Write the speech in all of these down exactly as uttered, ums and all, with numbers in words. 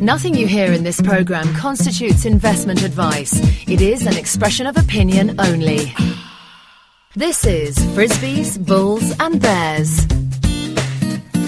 Nothing you hear in this program constitutes investment advice. It is an expression of opinion only. This is Frisbys, Bulls and Bears.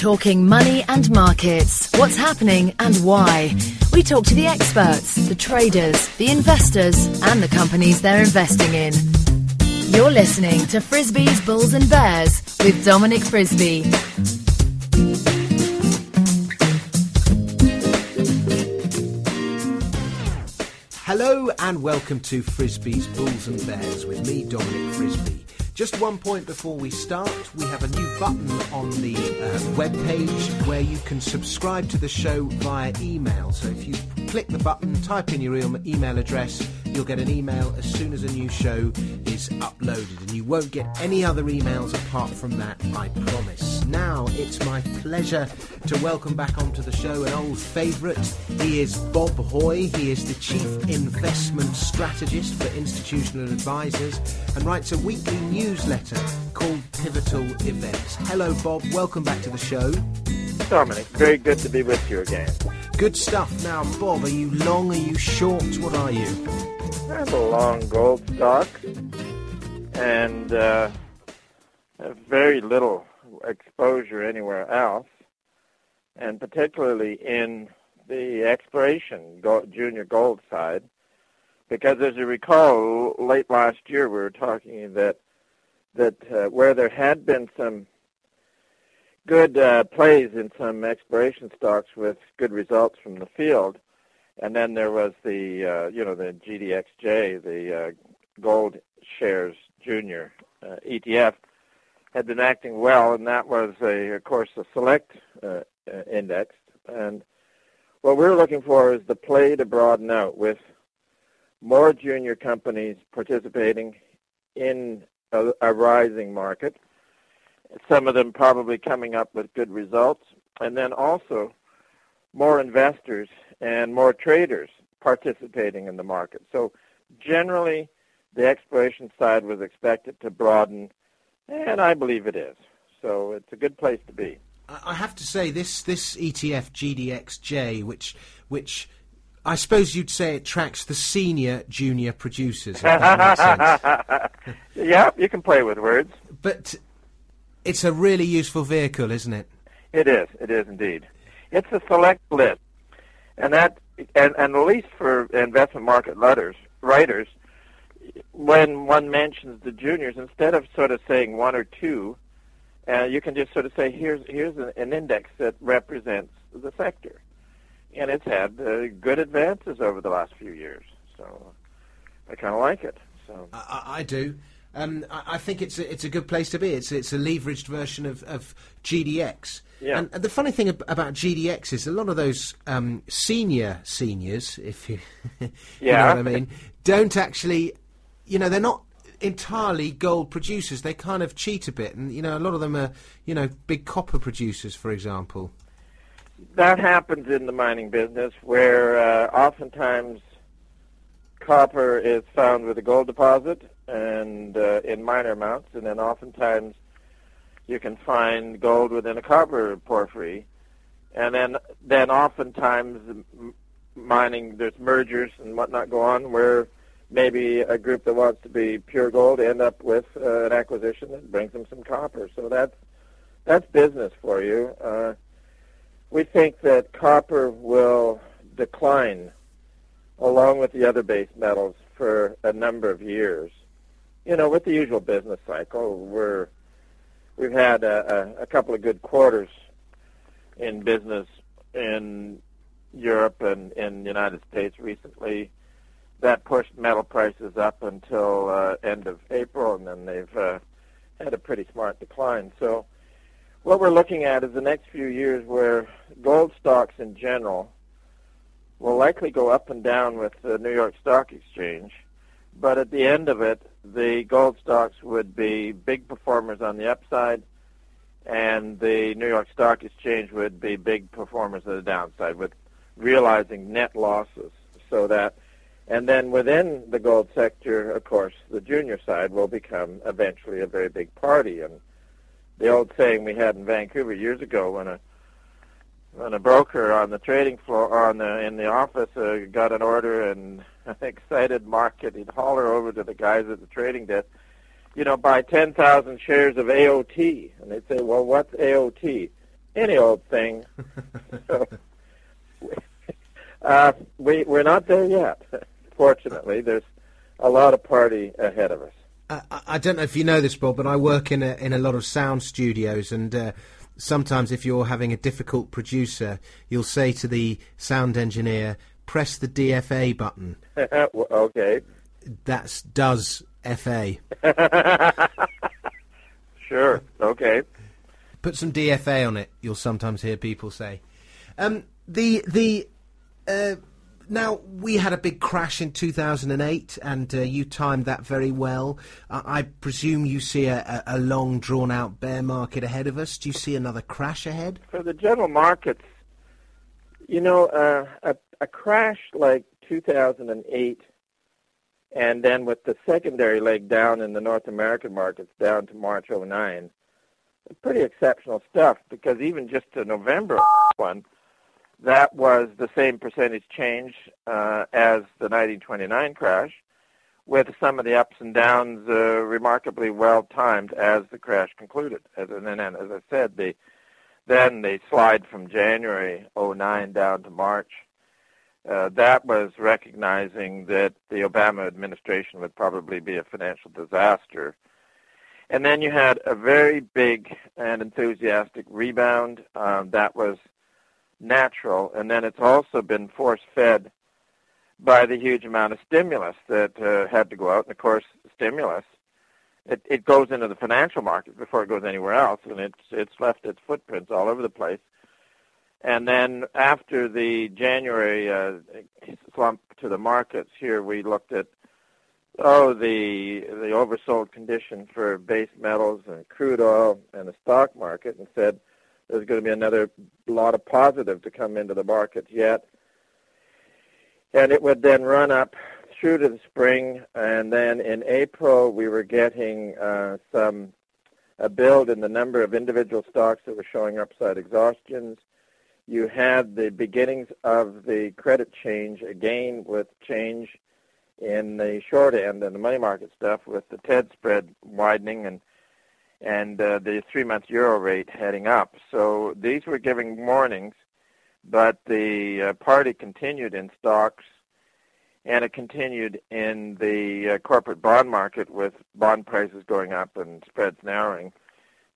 Talking money and markets, what's happening and why. We talk to the experts, the traders, the investors and the companies they're investing in. You're listening to Frisbys, Bulls and Bears with Dominic Frisby. Hello and welcome to Frisby's Bulls and Bears with me, Dominic Frisby. Just one point before we start, we have a new button on the uh, webpage where you can subscribe to the show via email. So if you click the button, type in your email address, you'll get an email as soon as a new show is uploaded. And you won't get any other emails apart from that, I promise. Now it's my pleasure to welcome back onto the show an old favourite. He is Bob Hoye. He is the Chief Investment Strategist for Institutional Advisors and writes a weekly newsletter called Pivotal Events. Hello, Bob. Welcome back to the show. Dominic, very good to be with you again. Good stuff. Now, Bob, are you long? Are you short? What are you? I'm a long gold stock and uh, very little exposure anywhere else, and particularly in the exploration gold, junior gold side, because as you recall, late last year we were talking that that uh, where there had been some good uh, plays in some exploration stocks with good results from the field, and then there was the uh, you know the G D X J, the uh, gold shares junior uh, E T F, had been acting well, and that was a, of course, a select uh, index. And what we're looking for is the play to broaden out with more junior companies participating in a, a rising market. Some of them probably coming up with good results, and then also more investors and more traders participating in the market. So generally, the exploration side was expected to broaden, and I believe it is. So it's a good place to be. I have to say, this this E T F G D X J, which which I suppose you'd say it tracks the senior junior producers, if that makes sense. Yeah, you can play with words. But it's a really useful vehicle, isn't it? It is. It is indeed. It's a select list, and that, and, and at least for investment market letters, writers, when one mentions the juniors, instead of sort of saying one or two, uh, you can just sort of say here's here's an index that represents the sector, and it's had uh, good advances over the last few years. So I kind of like it. So I, I do. Um, I think it's a, it's a good place to be. It's it's a leveraged version of, of G D X. Yeah. And, and the funny thing ab- about G D X is a lot of those um, senior seniors, if you, you yeah. know what I mean, don't actually, you know, they're not entirely gold producers. They kind of cheat a bit. And, you know, a lot of them are, you know, big copper producers, for example. That happens in the mining business where uh, oftentimes copper is found with a gold deposit, and uh, in minor amounts, and then oftentimes you can find gold within a copper porphyry, and then then oftentimes mining, there's mergers and whatnot go on where maybe a group that wants to be pure gold end up with uh, an acquisition that brings them some copper. So that's that's business for you. Uh, we think that copper will decline along with the other base metals for a number of years. You know, with the usual business cycle, we're, we've had a, a, a couple of good quarters in business in Europe and in the United States recently. That pushed metal prices up until uh, end of April, and then they've uh, had a pretty smart decline. So what we're looking at is the next few years where gold stocks in general will likely go up and down with the New York Stock Exchange, but at the end of it, the gold stocks would be big performers on the upside, and the New York Stock Exchange would be big performers on the downside with realizing net losses. So that, and then within the gold sector, of course, the junior side will become eventually a very big party. And the old saying we had in Vancouver years ago, when a when a broker on the trading floor, on the, in the office, uh, got an order, and an excited market, he'd holler over to the guys at the trading desk, you know, buy ten thousand shares of A O T. And they'd say, well, what's A O T? Any old thing. So, uh, we, we're not there yet. Fortunately, there's a lot of party ahead of us. I, I don't know if you know this, Bob, but I work in a, in a lot of sound studios, and uh, sometimes if you're having a difficult producer, you'll say to the sound engineer, press the D F A button. Okay. That's does F A. Sure, okay. Put some D F A on it, you'll sometimes hear people say. Um, the the uh, Now, we had a big crash in two thousand eight, and uh, you timed that very well. Uh, I presume you see a, a long, drawn-out bear market ahead of us. Do you see another crash ahead? For the general markets, you know, uh, a, a crash like two thousand eight, and then with the secondary leg down in the North American markets down to March oh nine, pretty exceptional stuff, because even just the November one, that was the same percentage change uh, as the nineteen twenty-nine crash, with some of the ups and downs uh, remarkably well-timed as the crash concluded. As, and then, as I said, the, then the slide from January oh nine down to March, uh, that was recognizing that the Obama administration would probably be a financial disaster. And then you had a very big and enthusiastic rebound um, that was natural, and then it's also been force-fed by the huge amount of stimulus that uh, had to go out. And, of course, stimulus, it, it goes into the financial market before it goes anywhere else, and it's, it's left its footprints all over the place. And then after the January uh, slump to the markets here, we looked at, oh, the, the oversold condition for base metals and crude oil and the stock market, and said, there's going to be another lot of positive to come into the market yet. And it would then run up through to the spring. And then in April, we were getting uh, some a build in the number of individual stocks that were showing upside exhaustions. You had the beginnings of the credit change again, with change in the short end and the money market stuff, with the TED spread widening and and uh, the three-month euro rate heading up. So these were giving warnings, but the uh, party continued in stocks, and it continued in the uh, corporate bond market, with bond prices going up and spreads narrowing.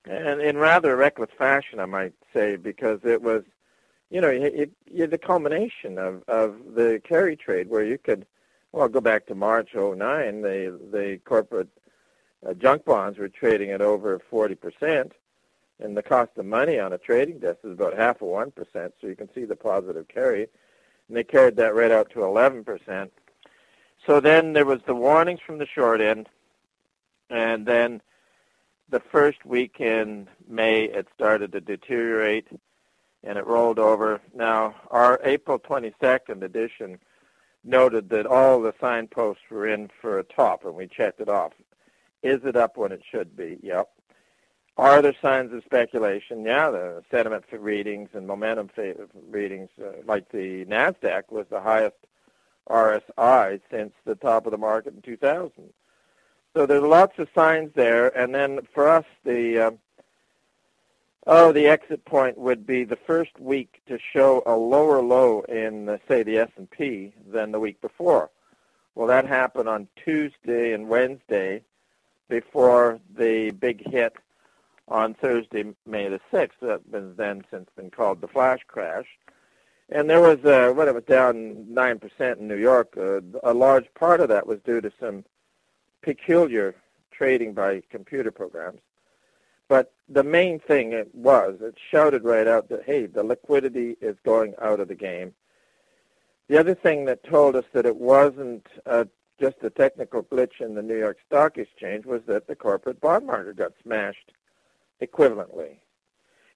And in rather a reckless fashion, I might say, because it was, you know, it, it, the culmination of, of the carry trade, where you could, well, go back to March oh nine, the, the corporate Uh, junk bonds were trading at over forty percent, and the cost of money on a trading desk is about half of one percent, so you can see the positive carry. And they carried that right out to eleven percent. So then there was the warnings from the short end, and then the first week in May, it started to deteriorate, and it rolled over. Now, our April twenty-second edition noted that all the signposts were in for a top, and we checked it off. Is it up when it should be? Yep. Are there signs of speculation? Yeah, the sentiment readings and momentum readings, uh, like the NASDAQ, was the highest R S I since the top of the market in two thousand. So there's lots of signs there. And then for us, the, uh, oh, the exit point would be the first week to show a lower low in, uh, say, the S and P than the week before. Well, that happened on Tuesday and Wednesday, before the big hit on Thursday, May the sixth, that has then since been called the flash crash. And there was, uh, when it was down nine percent in New York, uh, a large part of that was due to some peculiar trading by computer programs. But the main thing it was, it shouted right out that, hey, the liquidity is going out of the game. The other thing that told us that it wasn't uh, just the technical glitch in the New York Stock Exchange was that the corporate bond market got smashed equivalently,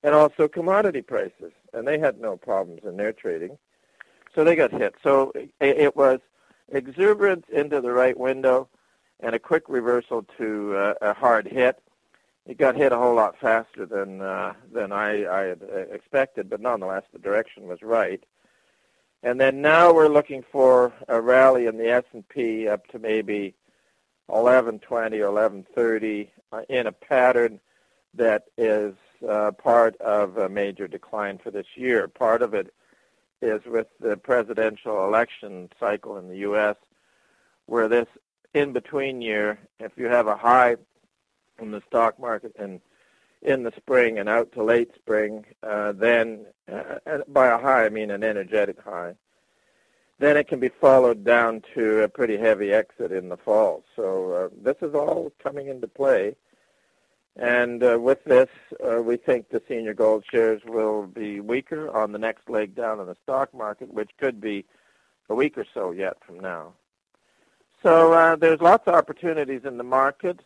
and also commodity prices, and they had no problems in their trading, so they got hit. So it was exuberance into the right window and a quick reversal to a hard hit, it got hit a whole lot faster than uh, than I, I had expected, but nonetheless, the direction was right. And then now we're looking for a rally in the S and P up to maybe eleven twenty or eleven thirty uh, in a pattern that is uh, part of a major decline for this year. Part of it is with the presidential election cycle in the U S, where this in-between year, if you have a high in the stock market and in the spring and out to late spring, uh, then uh, by a high I mean an energetic high, then it can be followed down to a pretty heavy exit in the fall. So uh, this is all coming into play. And uh, with this, uh, we think the senior gold shares will be weaker on the next leg down in the stock market, which could be a week or so yet from now. So uh, there's lots of opportunities in the market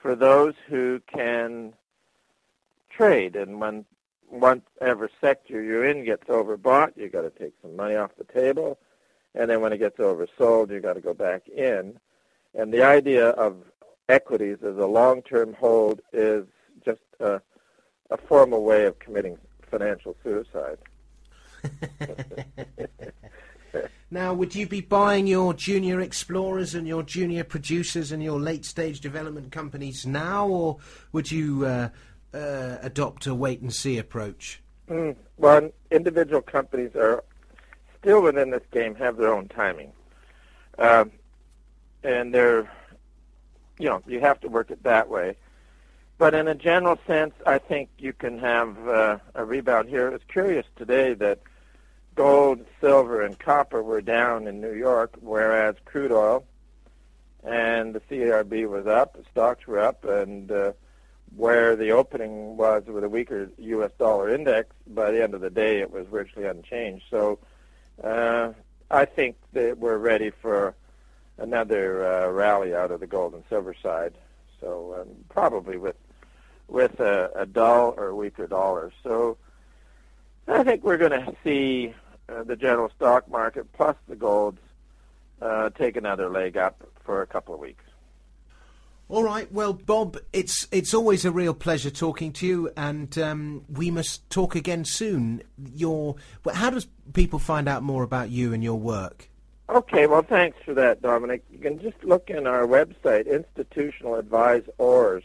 for those who can trade. And when whatever sector you're in gets overbought, you got to take some money off the table. And then when it gets oversold, you got to go back in. And the idea of equities as a long-term hold is just a, a formal way of committing financial suicide. Now, would you be buying your junior explorers and your junior producers and your late-stage development companies now, or would you uh, uh, adopt a wait-and-see approach? Mm, well, individual companies are still within this game, have their own timing. Um, and they're... You know, you have to work it that way. But in a general sense, I think you can have uh, a rebound here. It's curious today that gold, silver, and copper were down in New York, whereas crude oil and the C R B was up, the stocks were up, and uh, where the opening was with a weaker U S dollar index, by the end of the day it was virtually unchanged. So uh, I think that we're ready for another uh, rally out of the gold and silver side, so um, probably with with a, a dull or weaker dollar. So I think we're going to see uh, the general stock market plus the golds uh, take another leg up for a couple of weeks. All right. Well, Bob, it's it's always a real pleasure talking to you, and um, we must talk again soon. Your, how does people find out more about you and your work? Okay, well, thanks for that, Dominic. You can just look in our website, institutional advisors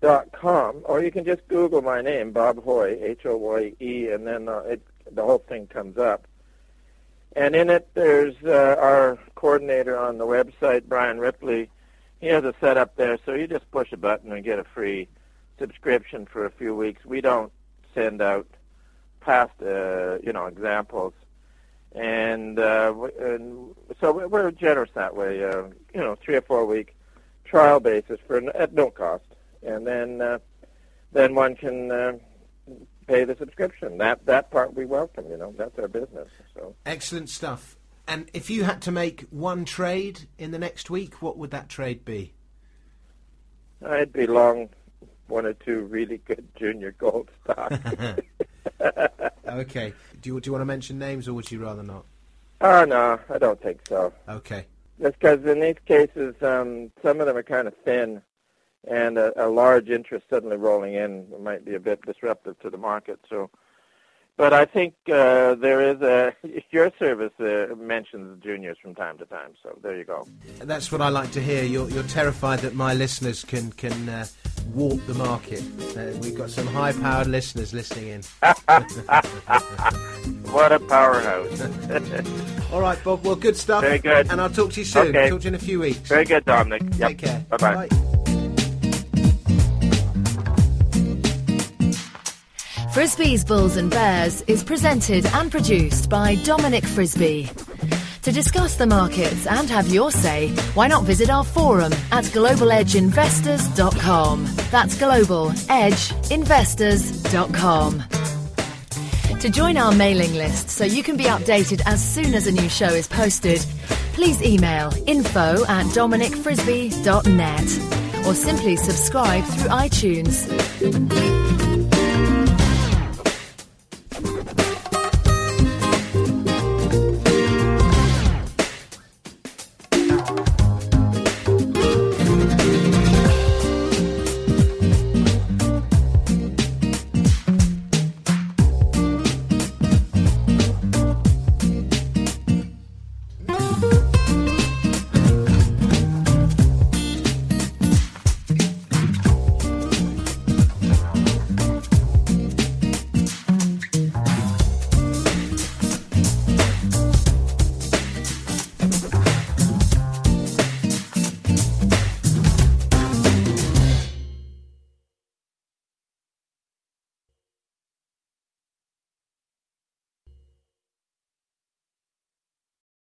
dot com, or you can just Google my name, Bob Hoye, H O Y E, and then uh, it, the whole thing comes up. And in it, there's uh, our coordinator on the website, Brian Ripley. He has a setup there, so you just push a button and get a free subscription for a few weeks. We don't send out past, uh, you know, examples. And, uh, and so we're generous that way, uh, you know, three or four week trial basis for at no cost, and then uh, then one can uh, pay the subscription. That that part we welcome, you know, that's our business. So excellent stuff. And if you had to make one trade in the next week, what would that trade be? I'd be long one or two really good junior gold stocks. Okay. Do you, do you want to mention names, or would you rather not? Oh, no, I don't think so. Okay. Just because in these cases, um, some of them are kind of thin, and a, a large interest suddenly rolling in might be a bit disruptive to the market. So, but I think uh, there is a your service uh, mentions juniors from time to time. So there you go. That's what I like to hear. You're you're terrified that my listeners can can. Uh... warp the market. Uh, we've got some high-powered listeners listening in. What a powerhouse. All right, Bob. Well, good stuff. Very good. And I'll talk to you soon. Okay. Talk to you in a few weeks. Very good, Dominic. Yep. Take care. Bye-bye. Bye. Frisby's Bulls and Bears is presented and produced by Dominic Frisby. To discuss the markets and have your say, why not visit our forum at global edge investors dot com. That's global edge investors dot com. To join our mailing list so you can be updated as soon as a new show is posted, please email info at dominic frisby dot net or simply subscribe through iTunes.